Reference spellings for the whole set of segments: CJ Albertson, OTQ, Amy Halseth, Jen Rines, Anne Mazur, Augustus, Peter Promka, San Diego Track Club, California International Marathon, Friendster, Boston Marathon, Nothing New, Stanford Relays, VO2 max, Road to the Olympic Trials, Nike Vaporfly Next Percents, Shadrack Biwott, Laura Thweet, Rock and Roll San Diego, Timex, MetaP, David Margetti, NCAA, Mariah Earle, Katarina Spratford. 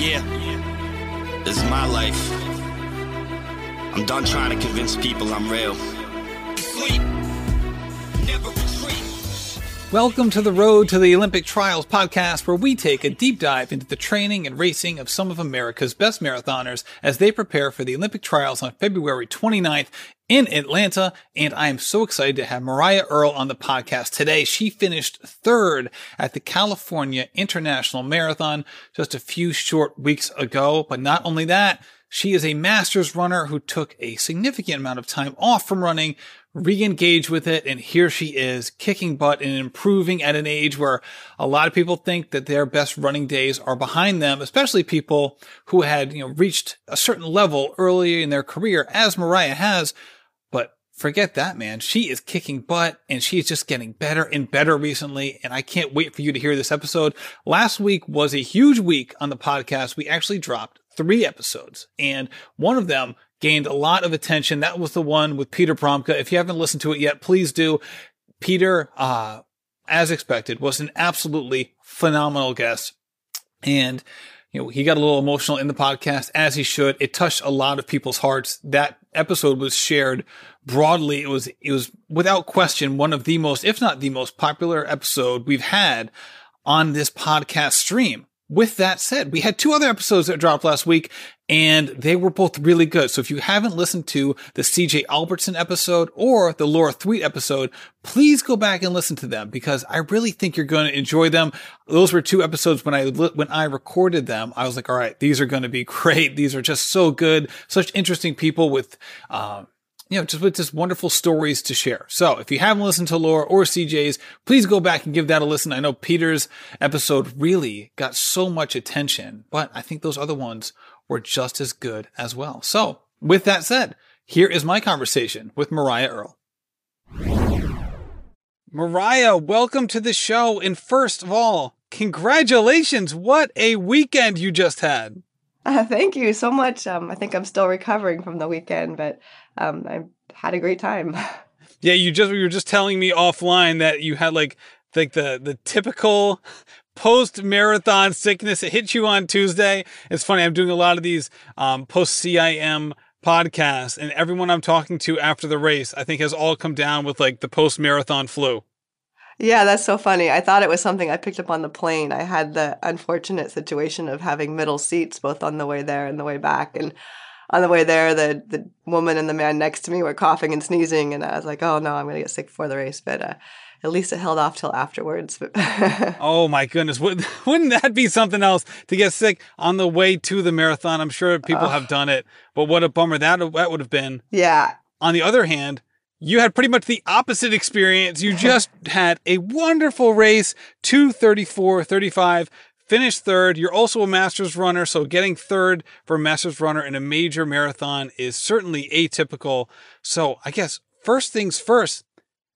Yeah, this is my life. I'm done trying to convince people I'm real. Sleep, never retreat. Welcome to the Road to the Olympic Trials podcast, where we take a deep dive into the training and racing of some of America's best marathoners as they prepare for the Olympic Trials on February 29th in Atlanta, and I am so excited to have Mariah Earle on the podcast today. She finished third at the California International Marathon just a few short weeks ago, but not only that, she is a master's runner who took a significant amount of time off from running, re-engaged with it, and here she is kicking butt and improving at an age where a lot of people think that their best running days are behind them, especially people who had, reached a certain level earlier in their career, as Mariah has. Forget that, man. She is kicking butt, and she is just getting better and better recently, and I can't wait for you to hear this episode. Last week was a huge week on the podcast. We actually dropped 3 episodes, and one of them gained a lot of attention. That was the one with Peter Promka. If you haven't listened to it yet, please do. Peter, as expected, was an absolutely phenomenal guest, and he got a little emotional in the podcast, as he should. It touched a lot of people's hearts. That episode was shared broadly. It was without question one of the most, if not the most popular episode we've had on this podcast stream. With that said, we had 2 other episodes that dropped last week, and they were both really good. So if you haven't listened to the CJ Albertson episode or the Laura Thweet episode, please go back and listen to them, because I really think you're going to enjoy them. Those were 2 episodes when I recorded them, I was like, all right, these are going to be great. These are just so good. Such interesting people with, just wonderful stories to share. So if you haven't listened to Laura or CJ's, please go back and give that a listen. I know Peter's episode really got so much attention, but I think those other ones were just as good as well. So with that said, here is my conversation with Mariah Earle. Mariah, welcome to the show. And first of all, congratulations. What a weekend you just had. Thank you so much. I think I'm still recovering from the weekend, but I had a great time. Yeah, you were just telling me offline that you had like the typical post-marathon sickness. It hit you on Tuesday. It's funny. I'm doing a lot of these post-CIM podcasts, and everyone I'm talking to after the race, I think, has all come down with the post-marathon flu. Yeah, that's so funny. I thought it was something I picked up on the plane. I had the unfortunate situation of having middle seats both on the way there and the way back. And on the way there, the woman and the man next to me were coughing and sneezing. And I was like, oh, no, I'm going to get sick before the race. But at least it held off till afterwards. Oh, my goodness. Wouldn't that be something else to get sick on the way to the marathon? I'm sure people have done it. But what a bummer that would have been. Yeah. On the other hand, you had pretty much the opposite experience. You just had a wonderful race, 2:34:35, finished third. You're also a master's runner, so getting third for a master's runner in a major marathon is certainly atypical. So I guess first things first,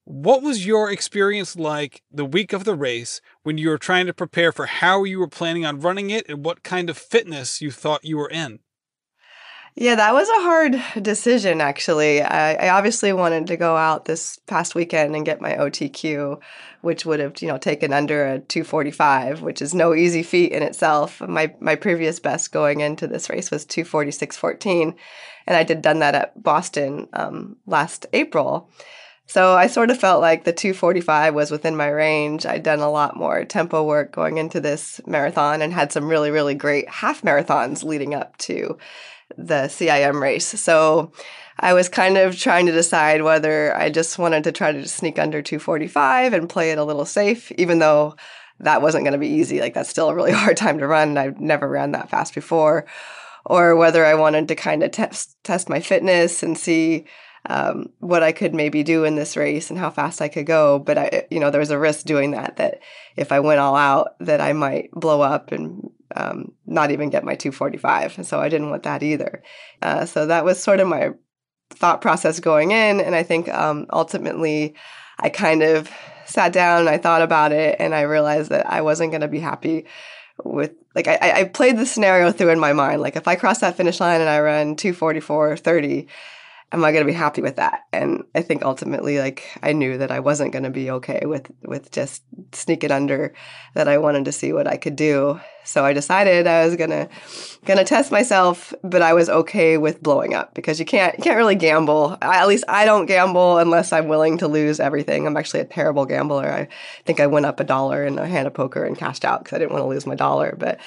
what was your experience like the week of the race when you were trying to prepare for how you were planning on running it and what kind of fitness you thought you were in? Yeah, that was a hard decision, actually. I obviously wanted to go out this past weekend and get my OTQ, which would have, taken under a 2:45, which is no easy feat in itself. My previous best going into this race was 2:46:14, and I done that at Boston last April. So I sort of felt like the 2:45 was within my range. I'd done a lot more tempo work going into this marathon and had some really, really great half marathons leading up to the CIM race. So I was kind of trying to decide whether I just wanted to try to sneak under 2:45 and play it a little safe, even though that wasn't going to be easy. That's still a really hard time to run, and I've never ran that fast before. Or whether I wanted to kind of test my fitness and see what I could maybe do in this race and how fast I could go. But there was a risk doing that if I went all out, that I might blow up and not even get my 2:45. And so I didn't want that either. So that was sort of my thought process going in. And I think ultimately I kind of sat down and I thought about it, and I realized that I wasn't going to be happy with, I played the scenario through in my mind. If I cross that finish line and I run 2:44:30, am I going to be happy with that? And I think ultimately, like, I knew that I wasn't going to be okay with just sneaking under, that I wanted to see what I could do. So I decided I was gonna test myself, but I was okay with blowing up because you can't really gamble. At least I don't gamble unless I'm willing to lose everything. I'm actually a terrible gambler. I think I went up $1 in a hand of poker and cashed out because I didn't want to lose my $1. But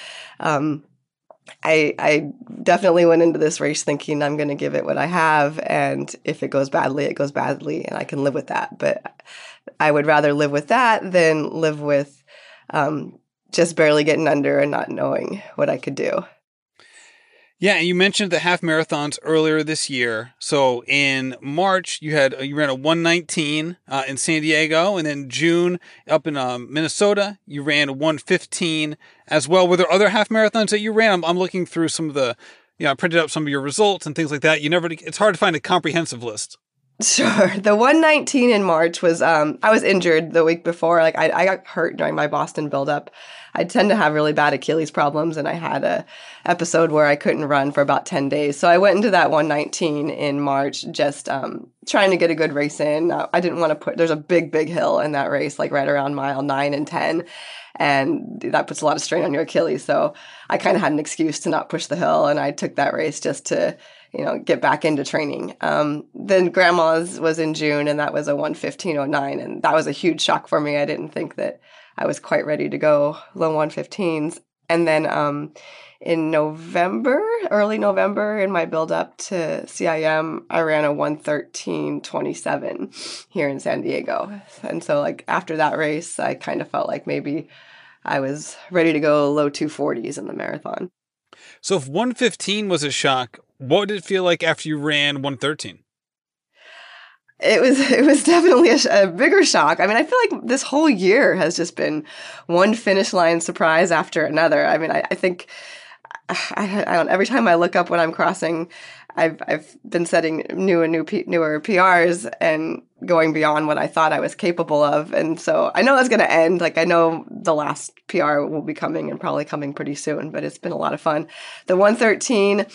I definitely went into this race thinking I'm gonna give it what I have, and if it goes badly, it goes badly, and I can live with that. But I would rather live with that than live with just barely getting under and not knowing what I could do. Yeah, and you mentioned the half marathons earlier this year. So in March, you ran a 1:19 in San Diego, and then June up in Minnesota, you ran a 1:15 as well. Were there other half marathons that you ran? I'm looking through some of the, you know, I printed up some of your results and things like that. It's hard to find a comprehensive list. Sure. The 1:19 in March was, I was injured the week before. Like I got hurt during my Boston buildup. I tend to have really bad Achilles problems, and I had a episode where I couldn't run for about 10 days. So I went into that 1:19 in March, just, trying to get a good race in. I didn't want to there's a big hill in that race, like right around mile 9 and 10. And that puts a lot of strain on your Achilles. So I kind of had an excuse to not push the hill. And I took that race just to, get back into training. Then Grandma's was in June, and that was a 1:15:09, and that was a huge shock for me. I didn't think that I was quite ready to go low 1:15s. And then in November, early November, in my build up to CIM, I ran a 1:13:27 here in San Diego. And so, like, after that race, I kind of felt like maybe I was ready to go low 240s in the marathon. So if 1:15 was a shock, what did it feel like after you ran 1:13? It was definitely a bigger shock. I mean, I feel like this whole year has just been one finish line surprise after another. I mean, I think I don't, every time I look up when I'm crossing, I've been setting newer PRs and going beyond what I thought I was capable of. And so I know that's going to end. Like, I know the last PR will be coming, and probably coming pretty soon, but it's been a lot of fun. The 1:13,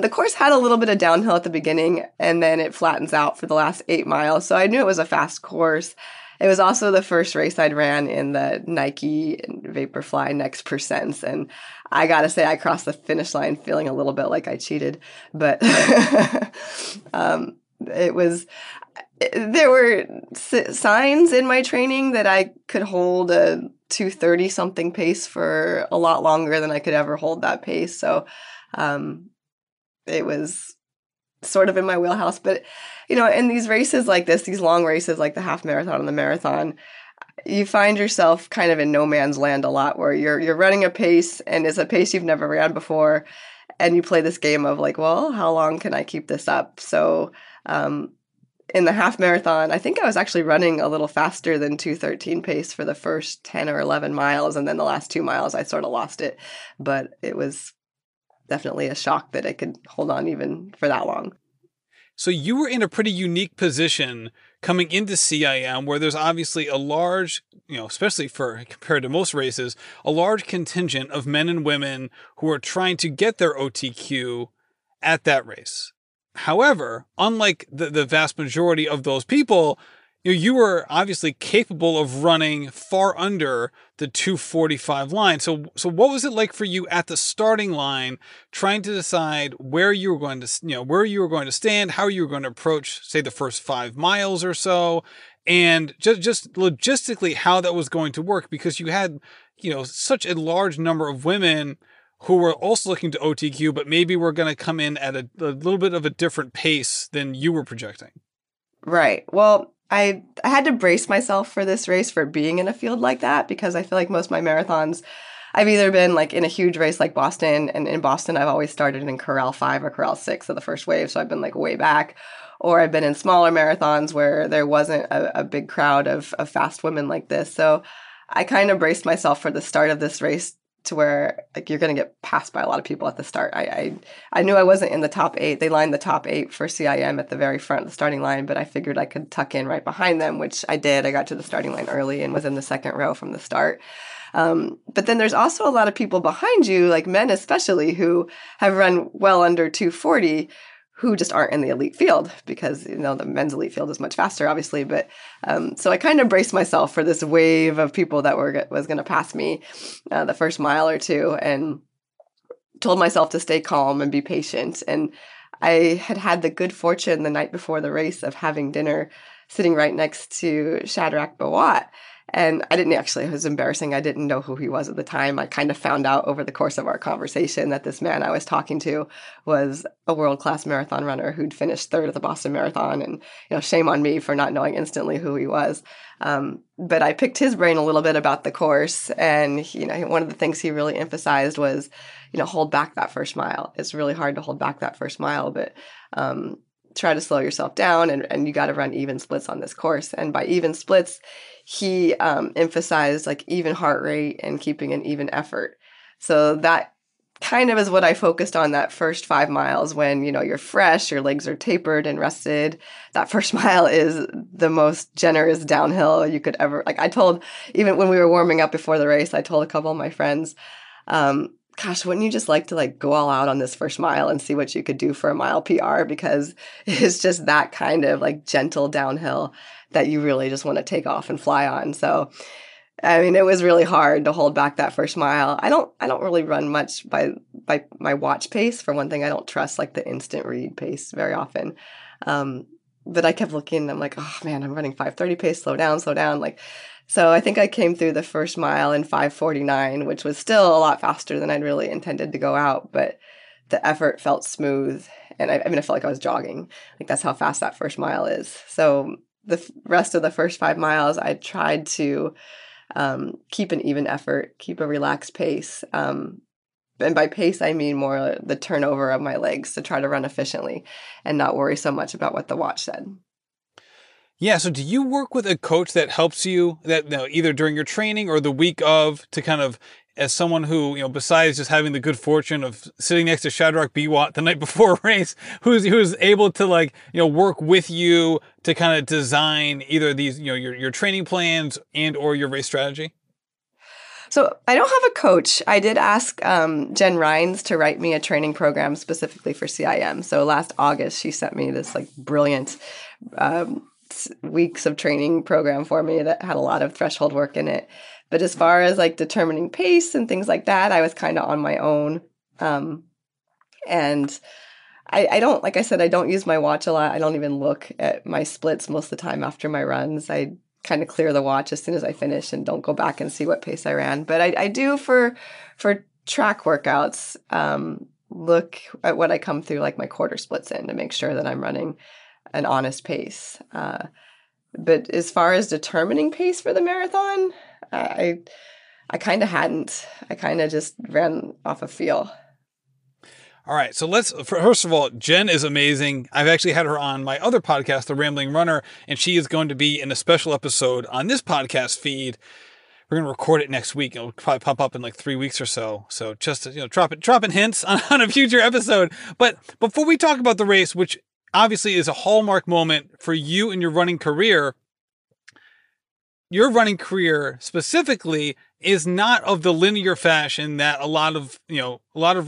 the course had a little bit of downhill at the beginning, and then it flattens out for the last 8 miles. So I knew it was a fast course. It was also the first race I'd ran in the Nike Vaporfly Next Percents, and I gotta say, I crossed the finish line feeling a little bit like I cheated, but there were signs in my training that I could hold a 2:30 something pace for a lot longer than I could ever hold that pace. So it was sort of in my wheelhouse. But, in these races like this, these long races like the half marathon and the marathon, you find yourself kind of in no man's land a lot, where you're running a pace, and it's a pace you've never ran before. And you play this game of like, well, how long can I keep this up? So in the half marathon, I think I was actually running a little faster than 2:13 pace for the first 10 or 11 miles. And then the last 2 miles, I sort of lost it. But it was definitely a shock that I could hold on even for that long. So you were in a pretty unique position coming into CIM, where there's obviously a large, especially compared to most races, a large contingent of men and women who are trying to get their OTQ at that race. However, unlike the vast majority of those people, you were obviously capable of running far under the 2:45 line. So what was it like for you at the starting line, trying to decide where you were going to, where you were going to stand, how you were going to approach, say, the first 5 miles or so, and just logistically how that was going to work, because you had, such a large number of women who were also looking to OTQ, but maybe were going to come in at a little bit of a different pace than you were projecting. Right. Well, I had to brace myself for this race, for being in a field like that, because I feel like most of my marathons, I've either been like in a huge race like Boston, and in Boston I've always started in Corral 5 or Corral 6 of the first wave, so I've been like way back, or I've been in smaller marathons where there wasn't a big crowd of fast women like this. So I kind of braced myself for the start of this race, to where like you're going to get passed by a lot of people at the start. I knew I wasn't in the top 8. They lined the top 8 for CIM at the very front of the starting line, but I figured I could tuck in right behind them, which I did. I got to the starting line early and was in the second row from the start. But then there's also a lot of people behind you, like men especially, who have run well under 240, who just aren't in the elite field, because, you know, the men's elite field is much faster, obviously. But so I kind of braced myself for this wave of people that was going to pass me the first mile or two, and told myself to stay calm and be patient. And I had had the good fortune the night before the race of having dinner sitting right next to Shadrack Biwott. And I didn't actually, it was embarrassing. I didn't know who he was at the time. I kind of found out over the course of our conversation that this man I was talking to was a world-class marathon runner who'd finished third at the Boston Marathon. And, you know, shame on me for not knowing instantly who he was. But I picked his brain a little bit about the course. And, you know, one of the things he really emphasized was, you know, hold back that first mile. It's really hard to hold back that first mile, but try to slow yourself down, and you got to run even splits on this course. And by even splits, he emphasized like even heart rate and keeping an even effort. So that kind of is what I focused on that first 5 miles when, you know, you're fresh, your legs are tapered and rested. That first mile is the most generous downhill you could ever, like I told, even when we were warming up before the race, I told a couple of my friends, gosh, wouldn't you just like to like go all out on this first mile and see what you could do for a mile PR? Because it's just that kind of like gentle downhill that you really just want to take off and fly on. So, I mean, it was really hard to hold back that first mile. I don't really run much by my watch pace. For one thing, I don't trust like the instant read pace very often. But I kept looking and I'm like, oh man, I'm running 5:30 pace, slow down. Like, so I think I came through the first mile in 5:49, which was still a lot faster than I'd really intended to go out, but the effort felt smooth. And I mean, I felt like I was jogging. Like, that's how fast that first mile is. So the rest of the first 5 miles, I tried to keep an even effort, keep a relaxed pace. And by pace, I mean more the turnover of my legs to try to run efficiently and not worry so much about what the watch said. Yeah. So do you work with a coach that helps you that, you know, either during your training or the week of, to kind of, as someone who, you know, besides just having the good fortune of sitting next to Shadrack Biwott the night before a race, who's able to, like, you know, work with you to kind of design either these, you know, your training plans and or your race strategy? So I don't have a coach. I did ask Jen Rines to write me a training program specifically for CIM. So last August, she sent me this like brilliant weeks of training program for me that had a lot of threshold work in it. But as far as like determining pace and things like that, I was kind of on my own. And I don't, like I said, I don't use my watch a lot. I don't even look at my splits most of the time after my runs. I kind of clear the watch as soon as I finish and don't go back and see what pace I ran. But I do for track workouts, look at what I come through, like my quarter splits in, to make sure that I'm running an honest pace. But as far as determining pace for the marathon, I kind of hadn't. I kind of just ran off a feel. All right. So let's, first of all, Jen is amazing. I've actually had her on my other podcast, The Rambling Runner, and she is going to be in a special episode on this podcast feed. We're going to record it next week. It'll probably pop up in like 3 weeks or so. So just, you know, dropping hints on a future episode. But before we talk about the race, which obviously is a hallmark moment for you and your running career, your running career specifically is not of the linear fashion that a lot of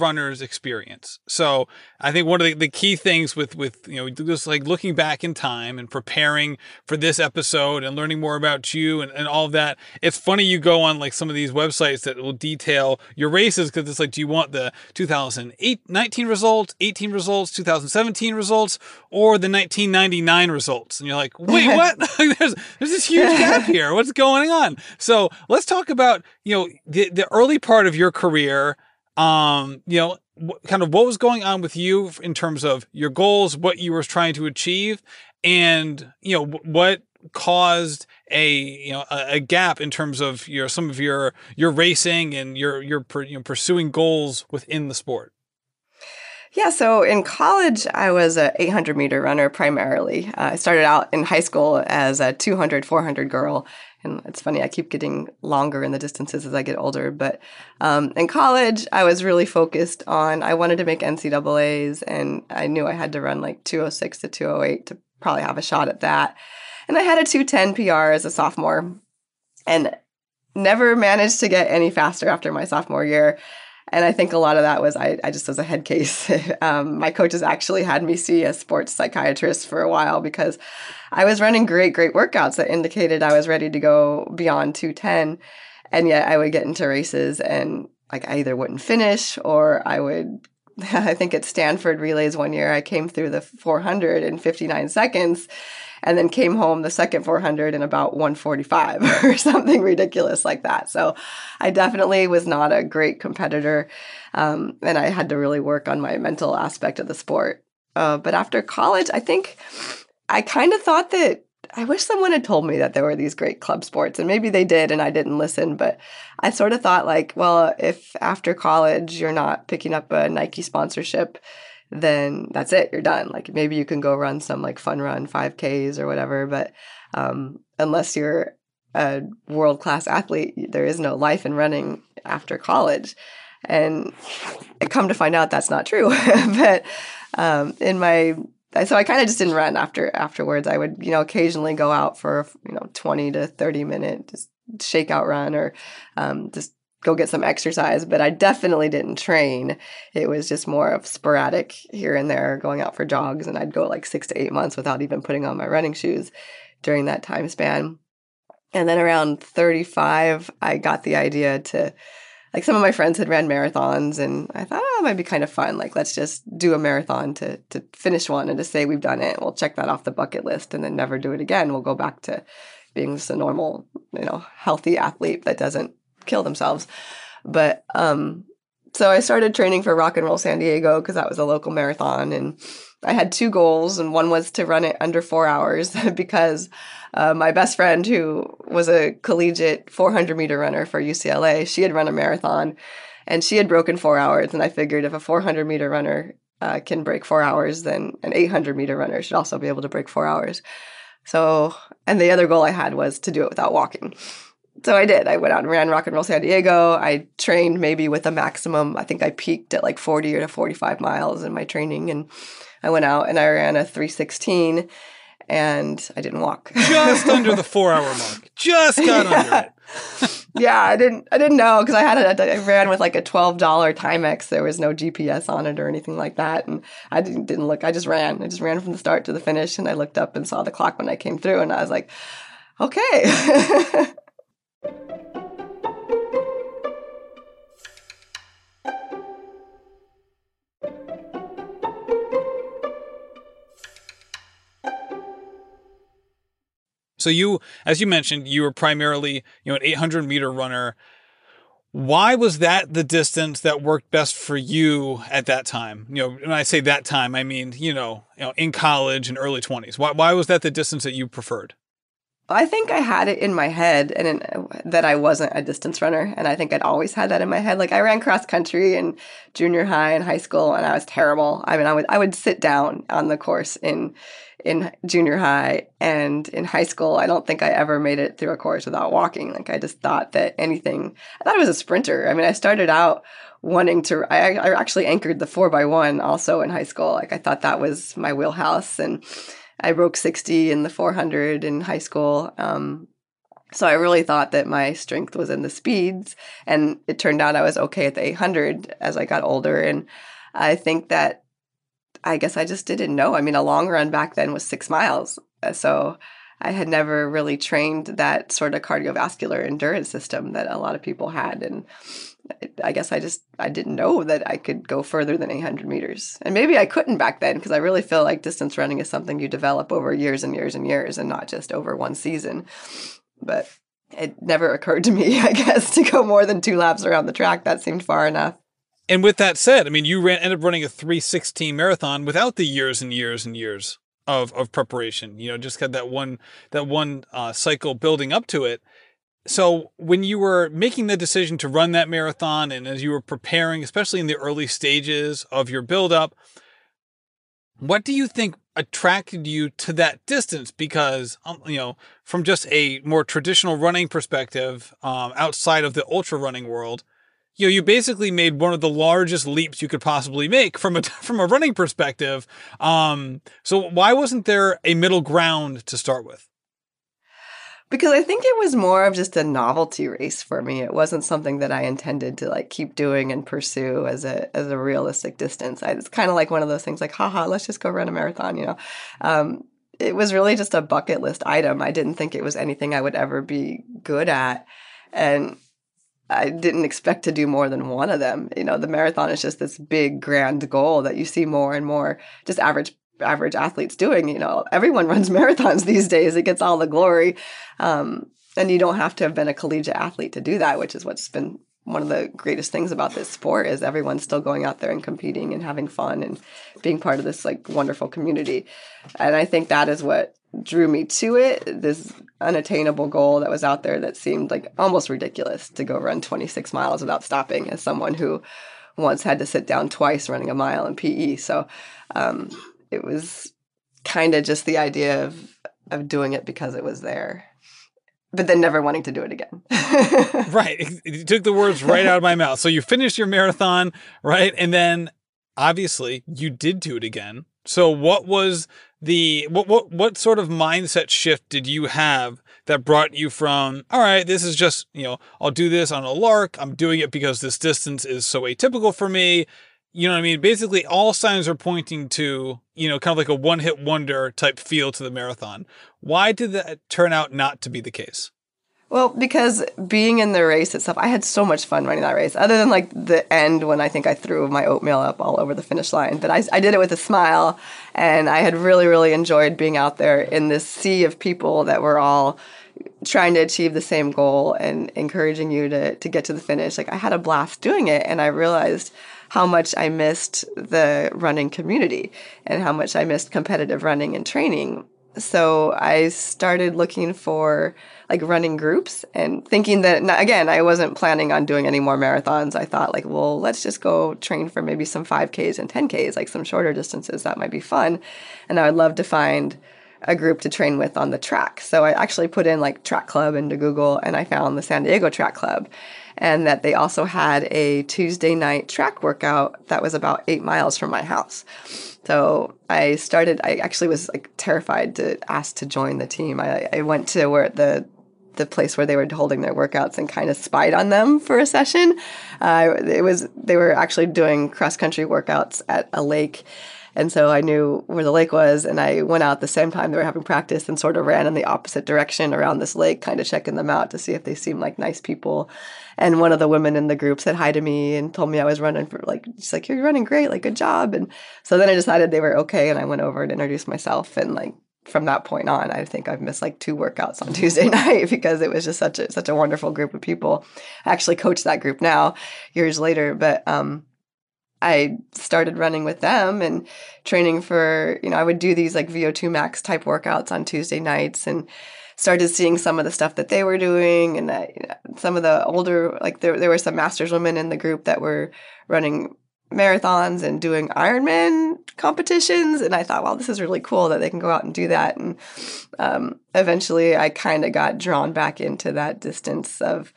runners experience. So I think one of the key things with, you know, just like looking back in time and preparing for this episode and learning more about you and all of that, it's funny, you go on like some of these websites that will detail your races, because it's like, do you want the 2019 results, 18 results, 2017 results, or the 1999 results? And you're like, wait, what? there's this huge gap here. What's going on? So let's talk about, you know, the early part of your career, you know, kind of what was going on with you in terms of your goals, what you were trying to achieve, and, you know, what caused a gap in terms of your, some of your racing and your pursuing goals within the sport. Yeah. So in college, I was a 800 meter runner primarily. I started out in high school as a 200, 400 girl. And it's funny, I keep getting longer in the distances as I get older. But in college, I was really focused on, I wanted to make NCAAs, and I knew I had to run like 206 to 208 to probably have a shot at that. And I had a 210 PR as a sophomore and never managed to get any faster after my sophomore year. And I think a lot of that was I just was a head case. My coaches actually had me see a sports psychiatrist for a while because I was running great workouts that indicated I was ready to go beyond 210. And yet I would get into races and like I either wouldn't finish or I would, I think at Stanford Relays one year, I came through the 400 in 59 seconds and then came home the second 400 in about 145 or something ridiculous like that. So I definitely was not a great competitor, and I had to really work on my mental aspect of the sport. But after college, I think I kind of thought that I wish someone had told me that there were these great club sports, and maybe they did and I didn't listen, but I sort of thought like, well, if after college you're not picking up a Nike sponsorship, then that's it, you're done. Like maybe you can go run some like fun run 5Ks or whatever, but unless you're a world-class athlete, there is no life in running after college. And I come to find out that's not true. But so I kind of just didn't run afterwards. I would, occasionally go out for, 20 to 30 minute just shakeout run or just go get some exercise. But I definitely didn't train. It was just more of sporadic here and there going out for jogs. And I'd go like 6 to 8 months without even putting on my running shoes during that time span. And then around 35, I got the idea to, like some of my friends had ran marathons and I thought, oh, it might be kind of fun. Like, let's just do a marathon to finish one and to say we've done it. We'll check that off the bucket list and then never do it again. We'll go back to being just a normal, healthy athlete that doesn't kill themselves. But so I started training for Rock and Roll San Diego because that was a local marathon. And I had two goals, and one was to run it under 4 hours because my best friend, who was a collegiate 400-meter runner for UCLA, she had run a marathon, and she had broken 4 hours, and I figured if a 400-meter runner can break 4 hours, then an 800-meter runner should also be able to break 4 hours. So, and the other goal I had was to do it without walking. So I did. I went out and ran Rock and Roll San Diego. I trained maybe with a maximum. I think I peaked at like 40 to 45 miles in my training, and I went out and I ran a 3:16, and I didn't walk. Just under the 4 hour mark. Just got under it. Yeah, I didn't know because I ran with like a $12 Timex. There was no GPS on it or anything like that, and I didn't look. I just ran from the start to the finish, and I looked up and saw the clock when I came through, and I was like, okay. So you, as you mentioned, you were primarily, an 800-meter runner. Why was that the distance that worked best for you at that time? When I say that time, I mean, in college and early 20s. Why was that the distance that you preferred? I think I had it in my head that I wasn't a distance runner, and I think I'd always had that in my head. Like I ran cross country in junior high and high school, and I was terrible. I mean, I would sit down on the course in junior high, and in high school, I don't think I ever made it through a course without walking. Like I just thought that I thought I was a sprinter. I mean, I started out wanting to, I actually anchored the 4x1 also in high school. Like I thought that was my wheelhouse, and I broke 60 in the 400 in high school. So I really thought that my strength was in the speeds. And it turned out I was okay at the 800 as I got older. And I think that, I guess I just didn't know. I mean, a long run back then was 6 miles. So I had never really trained that sort of cardiovascular endurance system that a lot of people had. And I guess I didn't know that I could go further than 800 meters. And maybe I couldn't back then because I really feel like distance running is something you develop over years and years and years and not just over one season. But it never occurred to me, I guess, to go more than 2 laps around the track. That seemed far enough. And with that said, I mean, you ended up running a 3:16 marathon without the years and years and years of preparation. Just had that one cycle building up to it. So when you were making the decision to run that marathon and as you were preparing, especially in the early stages of your buildup, what do you think attracted you to that distance? Because, from just a more traditional running perspective, outside of the ultra running world, you basically made one of the largest leaps you could possibly make from a running perspective. So why wasn't there a middle ground to start with? Because I think it was more of just a novelty race for me. It wasn't something that I intended to like keep doing and pursue as a realistic distance. It's kind of like one of those things like, haha, let's just go run a marathon, you know. It was really just a bucket list item. I didn't think it was anything I would ever be good at. And I didn't expect to do more than one of them. You know, the marathon is just this big grand goal that you see more and more just average athletes doing. You know, everyone runs marathons these days. It gets all the glory. And you don't have to have been a collegiate athlete to do that, which is what's been one of the greatest things about this sport is everyone's still going out there and competing and having fun and being part of this like wonderful community. And I think that is what drew me to it, this unattainable goal that was out there that seemed like almost ridiculous to go run 26 miles without stopping as someone who once had to sit down twice running a mile in PE. So it was kind of just the idea of doing it because it was there, but then never wanting to do it again. Right. You took the words right out of my mouth. So you finished your marathon, right? And then obviously you did do it again. So what was what sort of mindset shift did you have that brought you from, all right, this is just, you know, I'll do this on a lark. I'm doing it because this distance is so atypical for me. You know what I mean? Basically all signs are pointing to, you know, kind of like a one-hit wonder type feel to the marathon. Why did that turn out not to be the case? Well, because being in the race itself, I had so much fun running that race, other than like the end when I think I threw my oatmeal up all over the finish line. But I did it with a smile, and I had really, really enjoyed being out there in this sea of people that were all trying to achieve the same goal and encouraging you to get to the finish. Like I had a blast doing it, and I realized how much I missed the running community and how much I missed competitive running and training. So I started looking for like running groups and thinking that, again, I wasn't planning on doing any more marathons. I thought like, well, let's just go train for maybe some 5Ks and 10Ks, like some shorter distances. That might be fun. And I would love to find a group to train with on the track. So I actually put in like track club into Google, and I found the San Diego Track Club, and that they also had a Tuesday night track workout that was about 8 miles from my house. So I actually was like terrified to ask to join the team. I went to where the place where they were holding their workouts and kind of spied on them for a session. They were actually doing cross country workouts at a lake. And so I knew where the lake was, and I went out the same time they were having practice and sort of ran in the opposite direction around this lake, kind of checking them out to see if they seemed like nice people. And one of the women in the group said hi to me and told me I was running for like, she's like, you're running great, like good job. And so then I decided they were okay, and I went over and introduced myself, and like from that point on, I think I've missed like 2 workouts on Tuesday night because it was just such a wonderful group of people. I actually coach that group now years later, but I started running with them and training for, you know, I would do these like VO2 max type workouts on Tuesday nights and started seeing some of the stuff that they were doing. And I, you know, some of the older, like there were some masters women in the group that were running marathons and doing Ironman competitions. And I thought, wow, this is really cool that they can go out and do that. And eventually I kind of got drawn back into that distance of,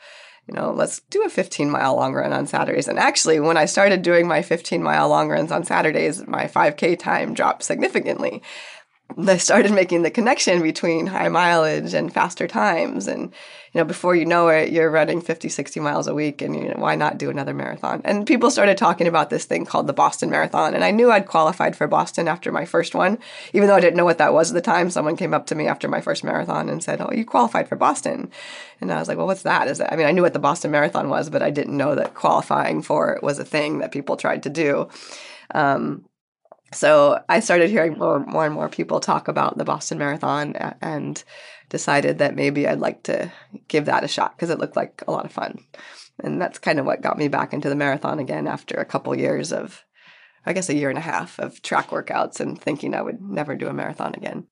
you know, let's do a 15-mile long run on Saturdays. And actually, when I started doing my 15-mile long runs on Saturdays, my 5K time dropped significantly. I started making the connection between high mileage and faster times. And, you know, before you know it, you're running 50, 60 miles a week, and you know, why not do another marathon? And people started talking about this thing called the Boston Marathon. And I knew I'd qualified for Boston after my first one, even though I didn't know what that was at the time. Someone came up to me after my first marathon and said, oh, you qualified for Boston. And I was like, well, what's that? Is that? I mean, I knew what the Boston Marathon was, but I didn't know that qualifying for it was a thing that people tried to do. So I started hearing more and more people talk about the Boston Marathon and decided that maybe I'd like to give that a shot because it looked like a lot of fun. And that's kind of what got me back into the marathon again after a couple years of, I guess, a year and a half of track workouts and thinking I would never do a marathon again.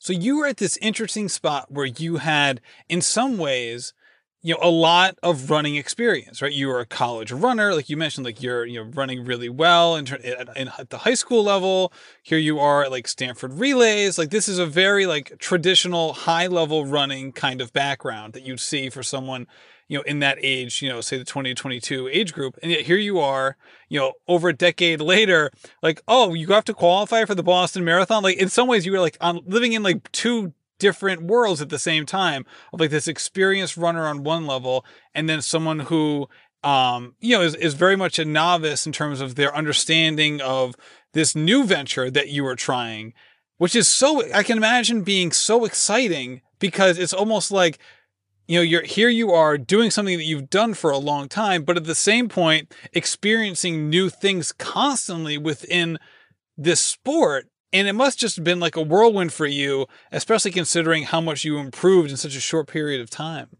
So you were at this interesting spot where you had, in some ways, you know, a lot of running experience, right? You were a college runner, like you mentioned, like you're, you know, running really well at the high school level. Here you are at like Stanford Relays. Like this is a very like traditional high level running kind of background that you'd see for someone, you know, in that age, you know, say the 20 to 22 age group. And yet here you are, you know, over a decade later, like, oh, you have to qualify for the Boston Marathon. Like in some ways you were like living in like two different worlds at the same time, of like this experienced runner on one level, and then someone who, you know, is very much a novice in terms of their understanding of this new venture that you are trying, which is so, I can imagine being so exciting, because it's almost like, you know, here you are doing something that you've done for a long time, but at the same point, experiencing new things constantly within this sport. And it must just have been like a whirlwind for you, especially considering how much you improved in such a short period of time.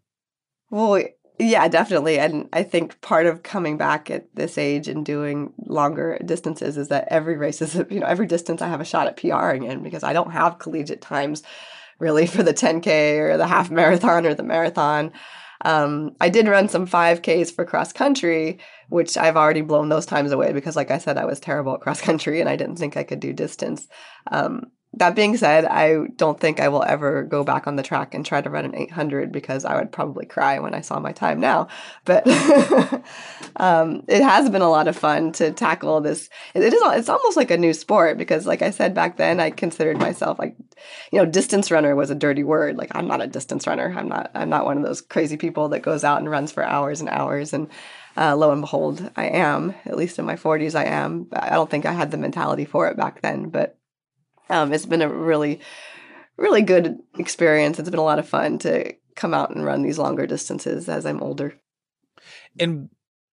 Well, yeah, definitely. And I think part of coming back at this age and doing longer distances is that every race is, you know, every distance I have a shot at PRing in, because I don't have collegiate times really for the 10K or the half marathon or the marathon. I did run some 5Ks for cross country, which I've already blown those times away because, like I said, I was terrible at cross country and I didn't think I could do distance. That being said, I don't think I will ever go back on the track and try to run an 800 because I would probably cry when I saw my time now. But it has been a lot of fun to tackle this. It's almost like a new sport because, like I said, back then I considered myself like, you know, distance runner was a dirty word. Like, I'm not a distance runner. I'm not one of those crazy people that goes out and runs for hours and hours. And lo and behold, I am. At least in my 40s, I am. I don't think I had the mentality for it back then, but it's been a really, really good experience. It's been a lot of fun to come out and run these longer distances as I'm older. And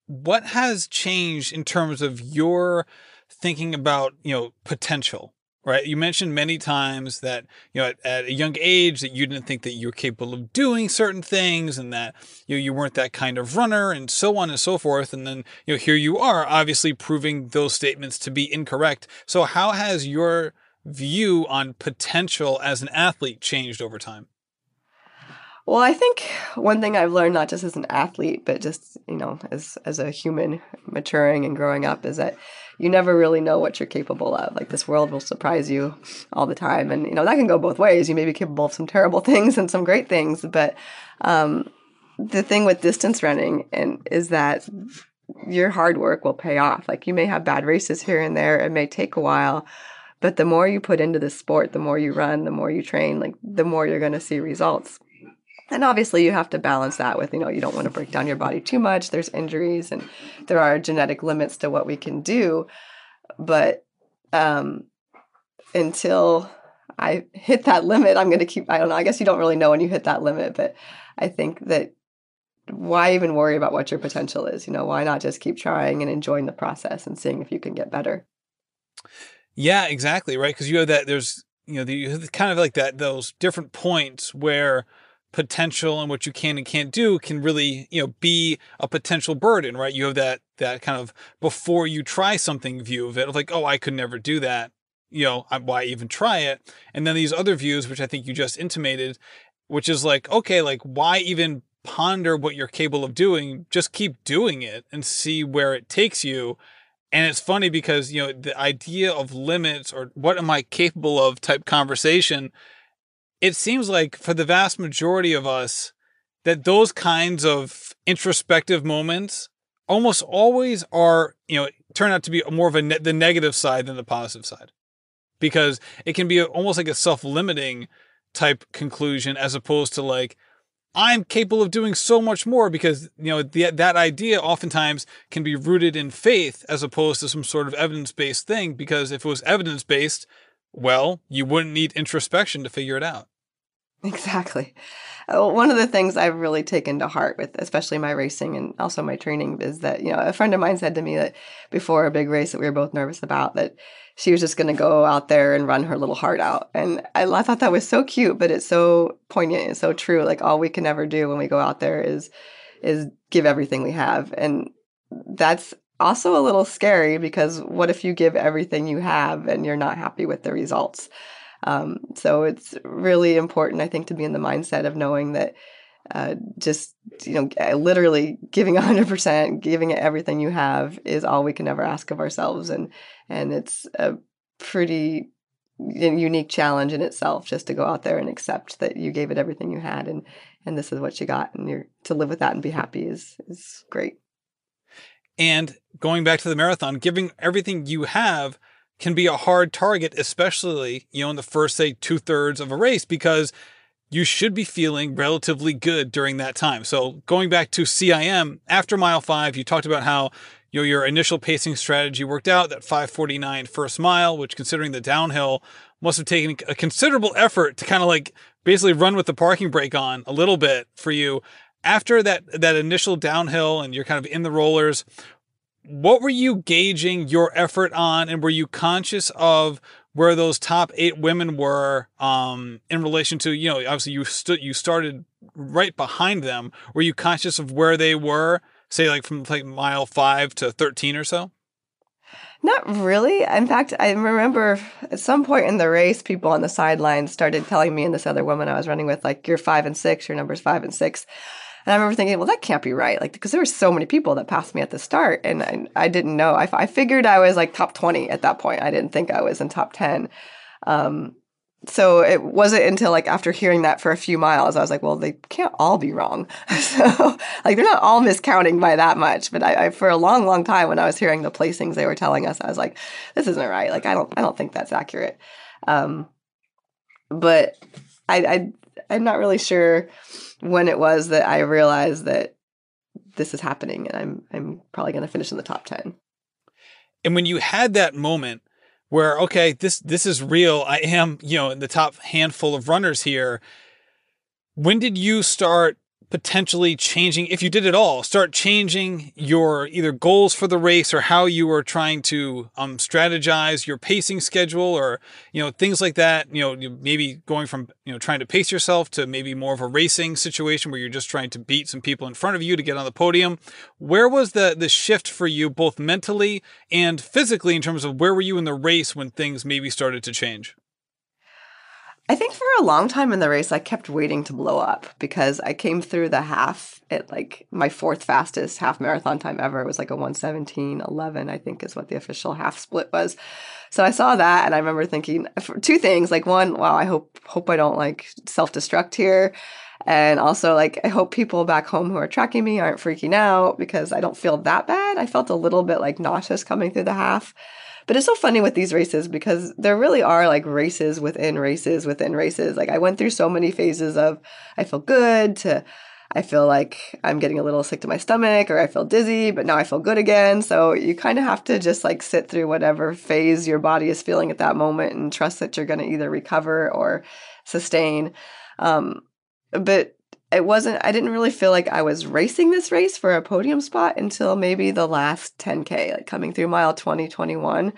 what has changed in terms of your thinking about, you know, potential, right? You mentioned many times that, you know, at a young age that you didn't think that you were capable of doing certain things and that, you know, you weren't that kind of runner and so on and so forth. And then, you know, here you are obviously proving those statements to be incorrect. So how has your view on potential as an athlete changed over time? Well, I think one thing I've learned, not just as an athlete, but just, you know, as a human maturing and growing up, is that you never really know what you're capable of. Like, this world will surprise you all the time. And, you know, that can go both ways. You may be capable of some terrible things and some great things. But the thing with distance running is that your hard work will pay off. Like, you may have bad races here and there. It may take a while. But the more you put into this sport, the more you run, the more you train, like, the more you're going to see results. And obviously you have to balance that with, you know, you don't want to break down your body too much. There's injuries and there are genetic limits to what we can do. But until I hit that limit, I'm going to keep, I don't know, I guess you don't really know when you hit that limit. But I think that why even worry about what your potential is? You know, why not just keep trying and enjoying the process and seeing if you can get better? Yeah, exactly. Right. Because you have that, there's, you know, the kind of like that, those different points where potential and what you can and can't do can really, you know, be a potential burden, right? You have that kind of before you try something view of it, of like, oh, I could never do that. You know, why even try it? And then these other views, which I think you just intimated, which is like, okay, like, why even ponder what you're capable of doing? Just keep doing it and see where it takes you. And it's funny because, you know, the idea of limits or what am I capable of type conversation, it seems like for the vast majority of us that those kinds of introspective moments almost always are, you know, turn out to be more of a the negative side than the positive side, because it can be almost like a self-limiting type conclusion as opposed to like, I'm capable of doing so much more, because, you know, that idea oftentimes can be rooted in faith as opposed to some sort of evidence-based thing, because if it was evidence-based, well, you wouldn't need introspection to figure it out. Exactly. One of the things I've really taken to heart with, especially my racing and also my training, is that, you know, a friend of mine said to me that before a big race that we were both nervous about, that she was just going to go out there and run her little heart out. And I thought that was so cute, but it's so poignant. It's so true. Like, all we can ever do when we go out there is give everything we have. And that's also a little scary, because what if you give everything you have and you're not happy with the results? So it's really important, I think, to be in the mindset of knowing that just, you know, literally giving 100%, giving it everything you have is all we can ever ask of ourselves. And it's a pretty unique challenge in itself just to go out there and accept that you gave it everything you had and this is what you got, and you're to live with that and be happy is great. And going back to the marathon, giving everything you have can be a hard target, especially, you know, in the first, say, 2/3 of a race, because you should be feeling relatively good during that time. So going back to CIM, after mile 5, you talked about how, you know, your initial pacing strategy worked out, that 5:49 first mile, which considering the downhill must have taken a considerable effort to kind of like basically run with the parking brake on a little bit for you. After that initial downhill and you're kind of in the rollers, what were you gauging your effort on? And were you conscious of where those top 8 women were in relation to, you know, obviously you started right behind them. Were you conscious of where they were, say like from like mile 5 to 13 or so? Not really. In fact, I remember at some point in the race, people on the sidelines started telling me and this other woman I was running with, like, you're 5 and 6, your number's 5 and 6. And I remember thinking, well, that can't be right. Like, because there were so many people that passed me at the start and I didn't know. I figured I was like top 20 at that point. I didn't think I was in top 10. So it wasn't until like after hearing that for a few miles, I was like, well, they can't all be wrong. So like they're not all miscounting by that much. But I for a long, long time when I was hearing the placings they were telling us, I was like, this isn't right. Like I don't think that's accurate. But I'm not really sure when it was that I realized that this is happening and I'm probably going to finish in the top 10. And when you had that moment where, okay, this is real, I am, you know, in the top handful of runners here, when did you start potentially changing, if you did at all, start changing your either goals for the race or how you were trying to strategize your pacing schedule or, you know, things like that, you know, maybe going from, you know, trying to pace yourself to maybe more of a racing situation where you're just trying to beat some people in front of you to get on the podium? Where was the shift for you both mentally and physically in terms of where were you in the race when things maybe started to change? I think for a long time in the race, I kept waiting to blow up because I came through the half at like my 4th fastest half marathon time ever. It was like a 1:17:11, I think is what the official half split was. So I saw that and I remember thinking two things, like one, wow, I hope I don't like self-destruct here. And also like, I hope people back home who are tracking me aren't freaking out because I don't feel that bad. I felt a little bit like nauseous coming through the half. But it's so funny with these races because there really are like races within races within races. Like I went through so many phases of I feel good to I feel like I'm getting a little sick to my stomach or I feel dizzy, but now I feel good again. So you kind of have to just like sit through whatever phase your body is feeling at that moment and trust that you're going to either recover or sustain. But it wasn't, I didn't really feel like I was racing this race for a podium spot until maybe the last 10K, like coming through mile 20, 21.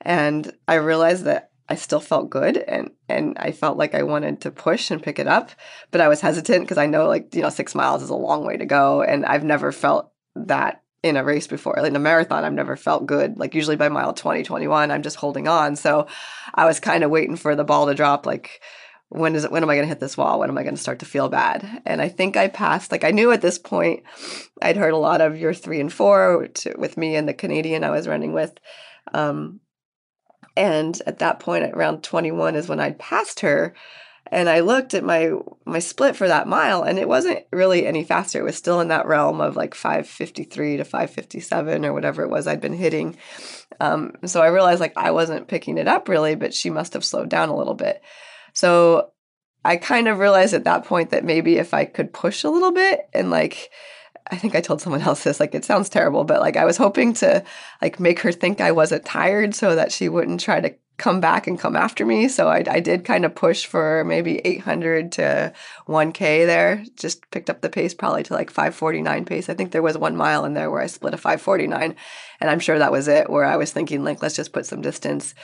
And I realized that I still felt good and I felt like I wanted to push and pick it up, but I was hesitant because I know like, you know, 6 miles is a long way to go. And I've never felt that in a race before. Like in a marathon, I've never felt good. Like usually by mile 20, 21, I'm just holding on. So I was kind of waiting for the ball to drop, like, when am I going to hit this wall? When am I going to start to feel bad? And I think I passed, like I knew at this point, I'd heard a lot of your 3 and 4 with me and the Canadian I was running with. And at that point at round 21 is when I'd passed her. And I looked at my split for that mile and it wasn't really any faster. It was still in that realm of like 5:53 to 5:57 or whatever it was I'd been hitting. So I realized like I wasn't picking it up really, but she must have slowed down a little bit. So I kind of realized at that point that maybe if I could push a little bit and like, I think I told someone else this, like, it sounds terrible, but like I was hoping to like make her think I wasn't tired so that she wouldn't try to come back and come after me. So I did kind of push for maybe 800 to 1K there, just picked up the pace probably to like 5:49 pace. I think there was 1 mile in there where I split a 5:49. And I'm sure that was it where I was thinking like, let's just put some distance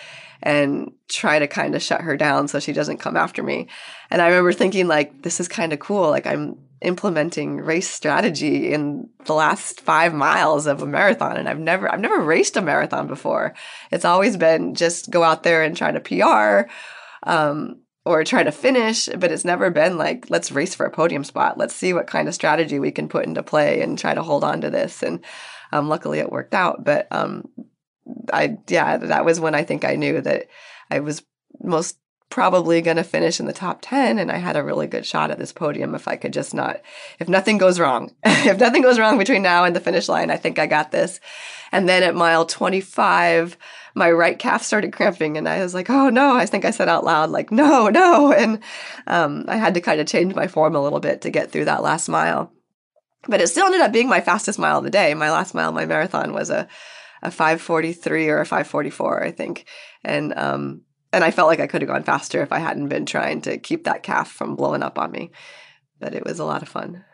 and try to kind of shut her down so she doesn't come after me. And I remember thinking like, this is kind of cool. Like I'm implementing race strategy in the last 5 miles of a marathon. And I've never raced a marathon before. It's always been just go out there and try to PR or try to finish, but it's never been like, let's race for a podium spot. Let's see what kind of strategy we can put into play and try to hold on to this. And luckily it worked out. But that was when I think I knew that I was most probably going to finish in the top 10, and I had a really good shot at this podium if I could just not, if nothing goes wrong. If nothing goes wrong between now and the finish line, I think I got this. And then at mile 25, my right calf started cramping, and I was like, oh no, I think I said out loud, like, no. And I had to kind of change my form a little bit to get through that last mile. But it still ended up being my fastest mile of the day. My last mile of my marathon was a 5:43 or a 5:44, I think. And I felt like I could have gone faster if I hadn't been trying to keep that calf from blowing up on me. But it was a lot of fun.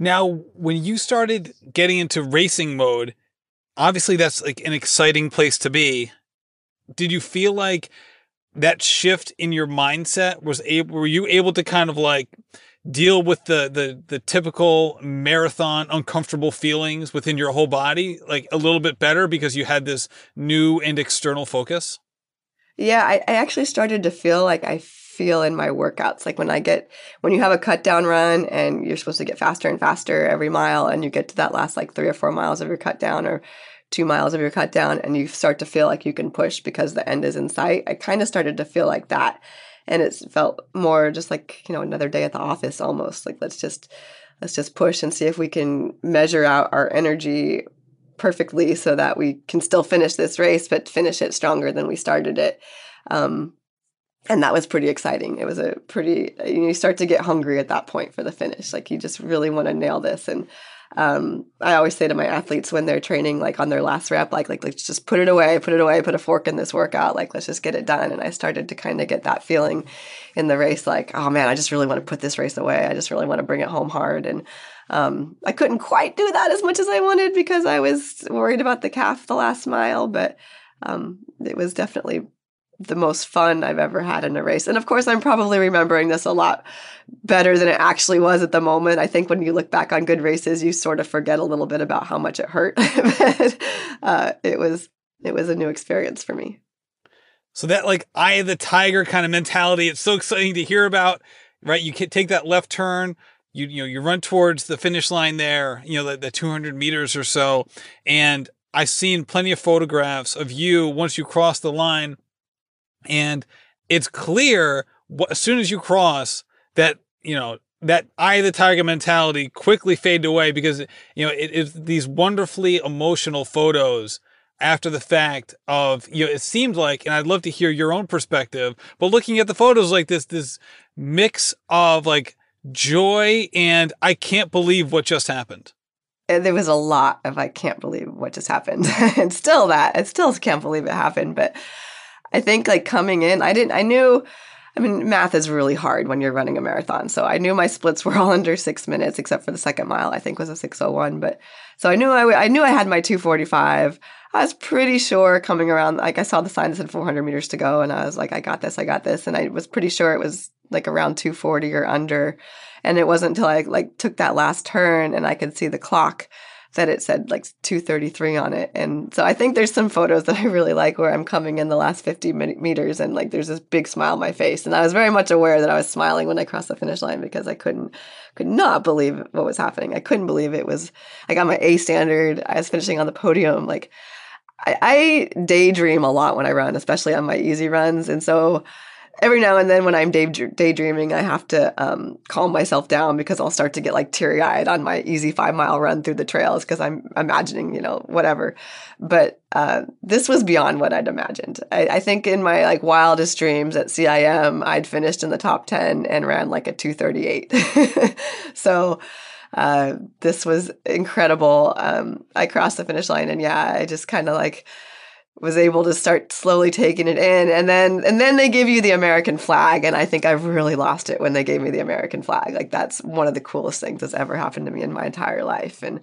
Now, when you started getting into racing mode, obviously that's like an exciting place to be. Did you feel like that shift in your mindset was able, were you able to kind of like deal with the typical marathon uncomfortable feelings within your whole body like a little bit better because you had this new and external focus? Yeah, I actually started to feel like I feel in my workouts. Like when you have a cut down run and you're supposed to get faster and faster every mile, and you get to that last like 3 or 4 miles of your cut down or 2 miles of your cut down, and you start to feel like you can push because the end is in sight. I kind of started to feel like that. And it felt more just like, you know, another day at the office almost. Like let's just push and see if we can measure out our energy perfectly so that we can still finish this race, but finish it stronger than we started it. And that was pretty exciting. It was a pretty, you know, you start to get hungry at that point for the finish. Like you just really want to nail this. And I always say to my athletes when they're training, like on their last rep, like let's just put it away, put a fork in this workout. Like, let's just get it done. And I started to kind of get that feeling in the race, like, oh man, I just really want to put this race away. I just really want to bring it home hard. And I couldn't quite do that as much as I wanted because I was worried about the calf the last mile, but it was definitely the most fun I've ever had in a race. And of course, I'm probably remembering this a lot better than it actually was at the moment. I think when you look back on good races, you sort of forget a little bit about how much it hurt. But, it was a new experience for me. So that like eye of the tiger kind of mentality, it's so exciting to hear about, right? You can take that left turn. You run towards the finish line there, you know, the 200 meters or so. And I've seen plenty of photographs of you once you cross the line. And it's clear as soon as you cross that, you know, that eye of the tiger mentality quickly faded away because, you know, it's these wonderfully emotional photos after the fact of, you know, it seemed like, and I'd love to hear your own perspective, but looking at the photos like this mix of like joy and I can't believe what just happened. There was a lot of I can't believe what just happened. And still that. I still can't believe it happened, but I think like coming in, I knew, math is really hard when you're running a marathon. So I knew my splits were all under 6 minutes, except for the second mile, I think was a 6:01. But so I knew I had my 2:45. I was pretty sure coming around, like I saw the sign that said 400 meters to go. And I was like, I got this. And I was pretty sure it was like around 2:40 or under. And it wasn't until I like took that last turn and I could see the clock that it said like 2:33 on it. And so I think there's some photos that I really like where I'm coming in the last 50 meters and like there's this big smile on my face. And I was very much aware that I was smiling when I crossed the finish line because I could not believe what was happening. I couldn't believe it was, I got my A standard. I was finishing on the podium. Like I daydream a lot when I run, especially on my easy runs. And so every now and then when I'm daydreaming, I have to calm myself down because I'll start to get like teary-eyed on my easy 5 mile run through the trails because I'm imagining, you know, whatever. But this was beyond what I'd imagined. I think in my like wildest dreams at CIM, I'd finished in the top 10 and ran like a 2:38. So this was incredible. I crossed the finish line and yeah, I just kind of like was able to start slowly taking it in. And then they give you the American flag. And I think I've really lost it when they gave me the American flag. Like that's one of the coolest things that's ever happened to me in my entire life. And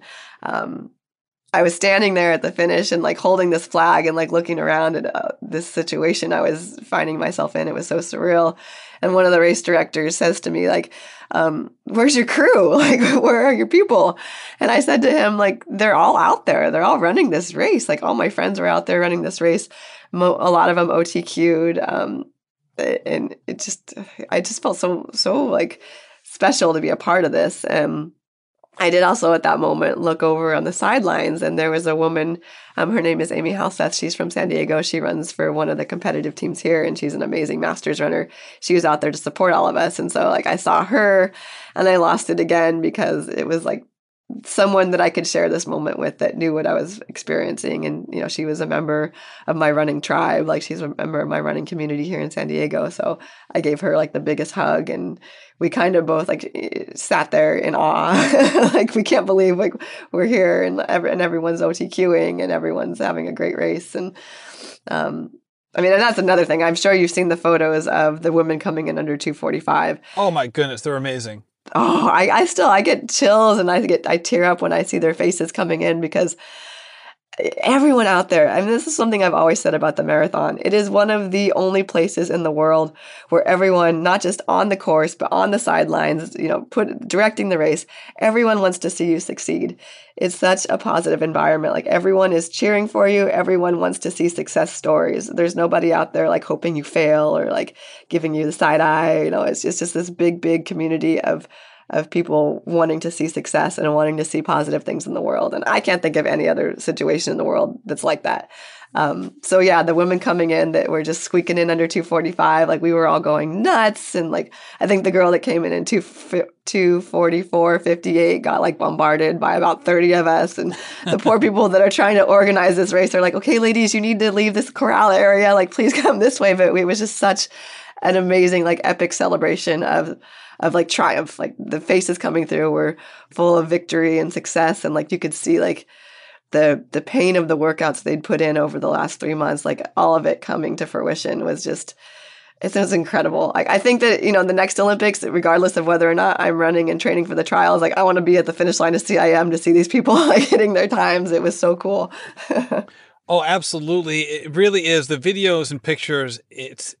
I was standing there at the finish and like holding this flag and like looking around at this situation I was finding myself in. It was so surreal. And one of the race directors says to me, like, where's your crew? Like, where are your people? And I said to him, like, they're all out there. They're all running this race. Like, all my friends were out there running this race. A lot of them OTQ'd. And I just felt so like special to be a part of this. I did also at that moment look over on the sidelines, and there was a woman, her name is Amy Halseth. She's from San Diego. She runs for one of the competitive teams here, and she's an amazing masters runner. She was out there to support all of us. And so like I saw her and I lost it again, because it was like someone that I could share this moment with that knew what I was experiencing. And, you know, she was a member of my running tribe. Like she's a member of my running community here in San Diego. So I gave her like the biggest hug, and we kind of both like sat there in awe, like we can't believe like we're here, and everyone's OTQing and everyone's having a great race. And I mean, and that's another thing. I'm sure you've seen the photos of the women coming in under 2:45. Oh my goodness, they're amazing. Oh, I get chills, and I tear up when I see their faces coming in, because everyone out there, I mean, this is something I've always said about the marathon. It is one of the only places in the world where everyone, not just on the course, but on the sidelines, you know, directing the race, everyone wants to see you succeed. It's such a positive environment. Like everyone is cheering for you. Everyone wants to see success stories. There's nobody out there like hoping you fail or like giving you the side eye. You know, it's just this big, big community of people wanting to see success and wanting to see positive things in the world. And I can't think of any other situation in the world that's like that. So yeah, the women coming in that were just squeaking in under 2:45, like we were all going nuts. And like, I think the girl that came in 2:44:58 got like bombarded by about 30 of us. And the poor people that are trying to organize this race are like, okay, ladies, you need to leave this corral area. Like, please come this way. But it was just such an amazing, like epic celebration of like triumph. Like the faces coming through were full of victory and success. And like, you could see like the pain of the workouts they'd put in over the last 3 months, like all of it coming to fruition was just, it was incredible. I think that, you know, the next Olympics, regardless of whether or not I'm running and training for the trials, like I want to be at the finish line to CIM to see these people like hitting their times. It was so cool. Oh, absolutely. It really is. The videos and pictures, it's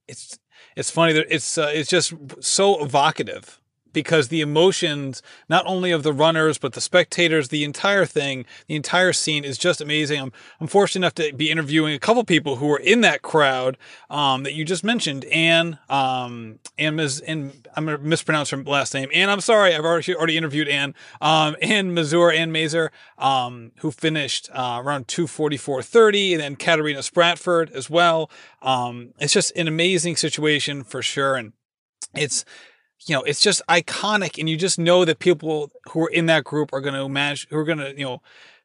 funny that it's just so evocative, because the emotions, not only of the runners, but the spectators, the entire thing, the entire scene is just amazing. I'm fortunate enough to be interviewing a couple people who were in that crowd that you just mentioned. And I'm going to mispronounce her last name. And I'm sorry, I've already interviewed Anne. Anne Mazur, who finished around 2:44:30, and then Katarina Spratford as well. It's just an amazing situation for sure. And it's just iconic, and you just know that people who are in that group are going to manage, who are going to, you know,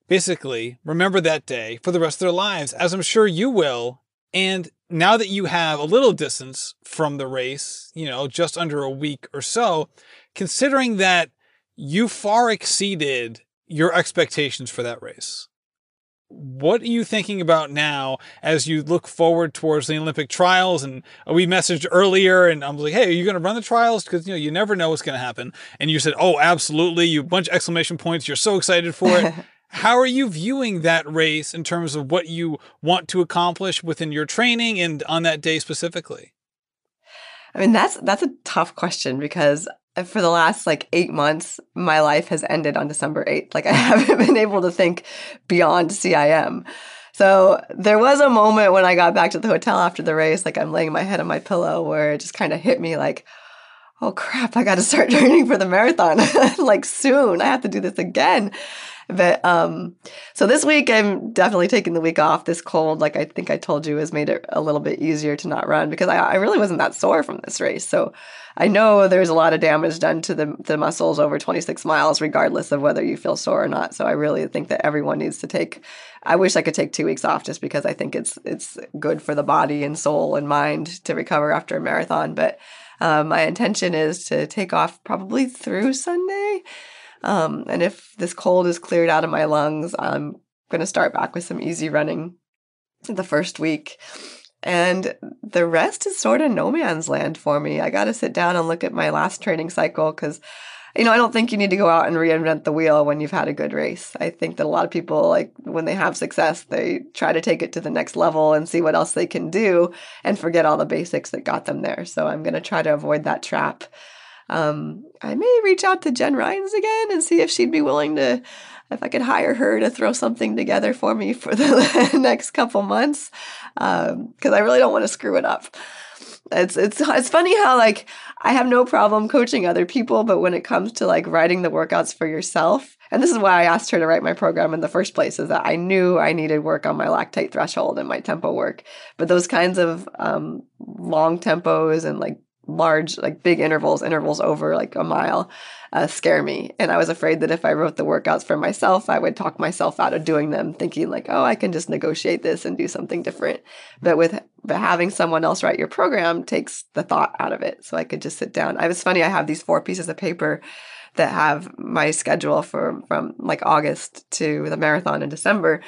basically remember that day for the rest of their lives, as I'm sure you will. And now that you have a little distance from the race, you know, just under a week or so, considering that you far exceeded your expectations for that race, what are you thinking about now as you look forward towards the Olympic trials? And we messaged earlier, and I was like, hey, are you going to run the trials? Because, you know, you never know what's going to happen. And you said, oh, absolutely. You bunch of exclamation points. You're so excited for it. How are you viewing that race in terms of what you want to accomplish within your training and on that day specifically? I mean, that's a tough question, because for the last like 8 months, my life has ended on December 8th. Like I haven't been able to think beyond CIM. So there was a moment when I got back to the hotel after the race, like I'm laying my head on my pillow, where it just kind of hit me like, oh crap, I got to start training for the marathon like soon. I have to do this again. But so this week, I'm definitely taking the week off. This cold, like I think I told you, has made it a little bit easier to not run, because I really wasn't that sore from this race. So I know there's a lot of damage done to the muscles over 26 miles, regardless of whether you feel sore or not. So I really think that everyone needs to take, I wish I could take 2 weeks off, just because I think it's good for the body and soul and mind to recover after a marathon. But my intention is to take off probably through Sunday. And if this cold is cleared out of my lungs, I'm going to start back with some easy running the first week. And the rest is sort of no man's land for me. I got to sit down and look at my last training cycle, because, you know, I don't think you need to go out and reinvent the wheel when you've had a good race. I think that a lot of people, like when they have success, they try to take it to the next level and see what else they can do and forget all the basics that got them there. So I'm going to try to avoid that trap. I may reach out to Jen Rines again and see if she'd be willing to, if I could hire her to throw something together for me for the next couple months, because I really don't want to screw it up. It's funny how, like, I have no problem coaching other people, but when it comes to, like, writing the workouts for yourself, and this is why I asked her to write my program in the first place, is that I knew I needed work on my lactate threshold and my tempo work. But those kinds of long tempos and, like, large, like, big intervals over, like, a mile scare me. And I was afraid that if I wrote the workouts for myself, I would talk myself out of doing them, thinking like, oh, I can just negotiate this and do something different. But having someone else write your program takes the thought out of it. So I could just sit down. It's funny, I have these 4 pieces of paper that have my schedule from like August to the marathon in December.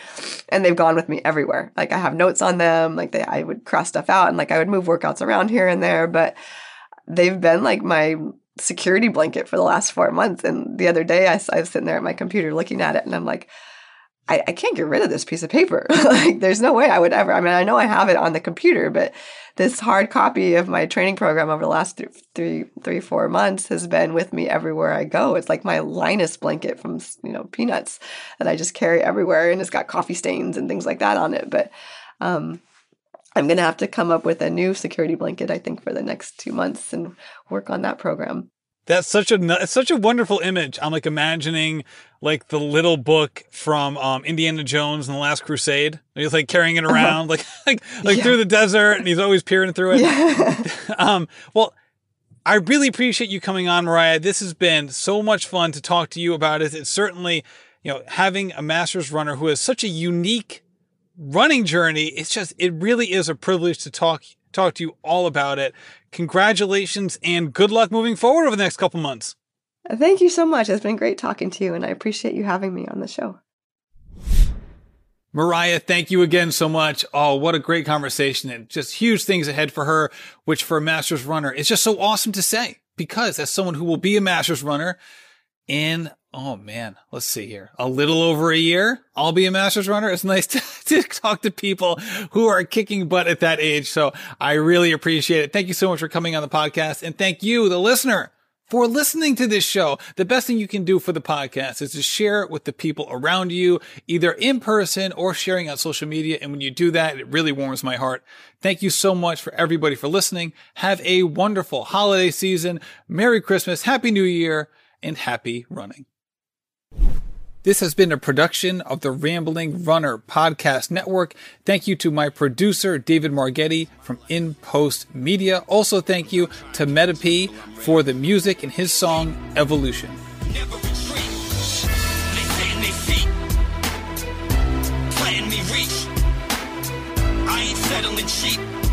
And they've gone with me everywhere. Like, I have notes on them. Like, I would cross stuff out, and like, I would move workouts around here and there, but they've been like my security blanket for the last 4 months. And the other day I was sitting there at my computer looking at it, and I'm like, I can't get rid of this piece of paper. Like, there's no way I would ever. I mean, I know I have it on the computer, but this hard copy of my training program over the last three, 4 months has been with me everywhere I go. It's like my Linus blanket from, you know, Peanuts that I just carry everywhere, and it's got coffee stains and things like that on it. But I'm going to have to come up with a new security blanket, I think, for the next 2 months and work on that program. That's such a wonderful image. I'm like imagining like the little book from Indiana Jones and the Last Crusade. He's like carrying it around, like through the desert, and he's always peering through it. Yeah. Well, I really appreciate you coming on, Mariah. This has been so much fun to talk to you about it. It's certainly, you know, having a master's runner who has such a unique running journey, it really is a privilege to talk to you all about it. Congratulations and good luck moving forward over the next couple months. Thank you so much. It's been great talking to you, and I appreciate you having me on the show. Mariah, thank you again so much. Oh, what a great conversation, and just huge things ahead for her, which for a master's runner is just so awesome to say, because as someone who will be a master's runner in, oh man, let's see here, a little over a year, I'll be a master's runner. It's nice to talk to people who are kicking butt at that age. So I really appreciate it. Thank you so much for coming on the podcast. And thank you, the listener, for listening to this show. The best thing you can do for the podcast is to share it with the people around you, either in person or sharing on social media. And when you do that, it really warms my heart. Thank you so much for everybody for listening. Have a wonderful holiday season. Merry Christmas, Happy New Year, and happy running. This has been a production of the Rambling Runner Podcast Network. Thank you to my producer, David Margetti from In Post Media. Also, thank you to MetaP for the music and his song, Evolution. Never retreat. They stand their feet. Plan me reach. I ain't settling cheap.